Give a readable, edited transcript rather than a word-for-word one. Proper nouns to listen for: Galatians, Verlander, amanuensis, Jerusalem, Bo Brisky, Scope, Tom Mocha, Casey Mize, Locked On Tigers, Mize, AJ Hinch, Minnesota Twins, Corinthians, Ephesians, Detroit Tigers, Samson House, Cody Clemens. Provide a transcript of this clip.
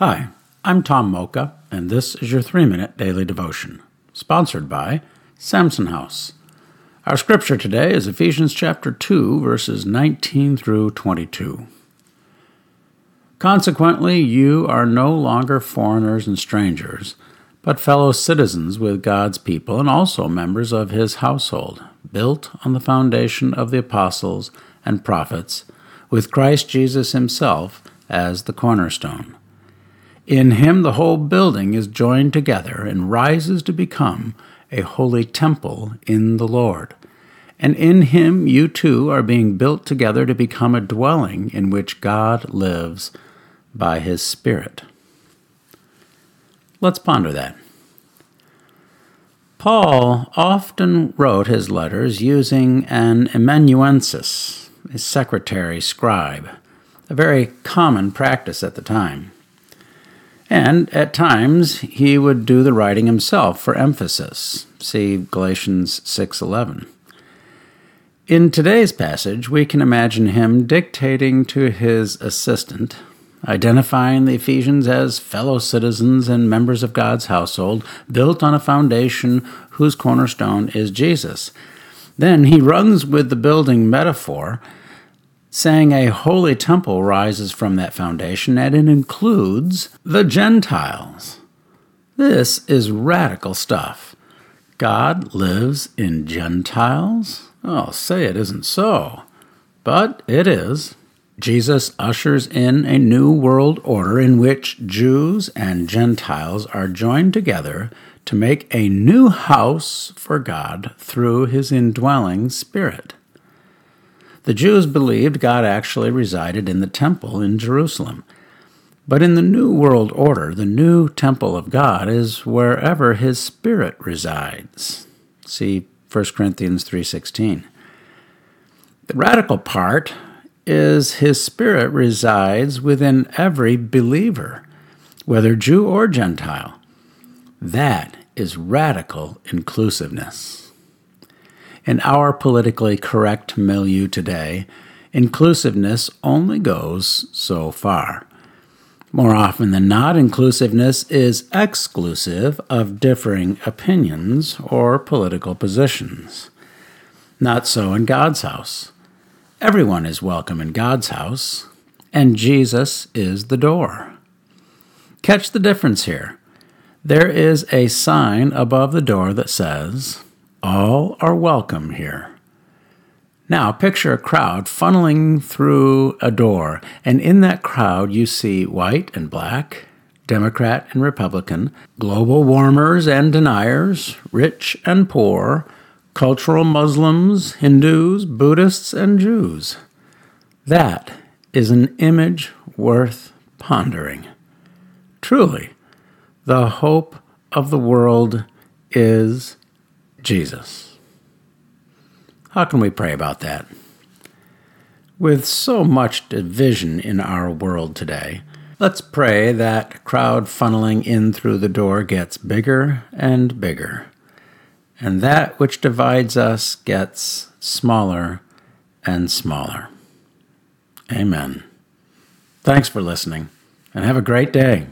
Hi, I'm Tom Mocha, and this is your 3-minute daily devotion, sponsored by Samson House. Our scripture today is Ephesians chapter 2, verses 19 through 22. Consequently, you are no longer foreigners and strangers, but fellow citizens with God's people and also members of His household, built on the foundation of the apostles and prophets, with Christ Jesus Himself as the cornerstone. In Him the whole building is joined together and rises to become a holy temple in the Lord. And in Him you too are being built together to become a dwelling in which God lives by His Spirit. Let's ponder that. Paul often wrote his letters using an amanuensis, a secretary scribe, a very common practice at the time. And at times, he would do the writing himself for emphasis. See Galatians 6:11. In today's passage, we can imagine him dictating to his assistant, identifying the Ephesians as fellow citizens and members of God's household, built on a foundation whose cornerstone is Jesus. Then he runs with the building metaphor, saying a holy temple rises from that foundation, and it includes the Gentiles. This is radical stuff. God lives in Gentiles? Oh, say it isn't so. But it is. Jesus ushers in a new world order in which Jews and Gentiles are joined together to make a new house for God through His indwelling Spirit. The Jews believed God actually resided in the temple in Jerusalem. But in the New World Order, the new temple of God is wherever His Spirit resides. See 1 Corinthians 3:16. The radical part is His Spirit resides within every believer, whether Jew or Gentile. That is radical inclusiveness. In our politically correct milieu today, inclusiveness only goes so far. More often than not, inclusiveness is exclusive of differing opinions or political positions. Not so in God's house. Everyone is welcome in God's house, and Jesus is the door. Catch the difference here. There is a sign above the door that says, "All are welcome here." Now, picture a crowd funneling through a door, and in that crowd you see white and black, Democrat and Republican, global warmers and deniers, rich and poor, cultural Muslims, Hindus, Buddhists, and Jews. That is an image worth pondering. Truly, the hope of the world is Jesus. How can we pray about that? With so much division in our world today, let's pray that crowd funneling in through the door gets bigger and bigger, and that which divides us gets smaller and smaller. Amen. Thanks for listening, and have a great day.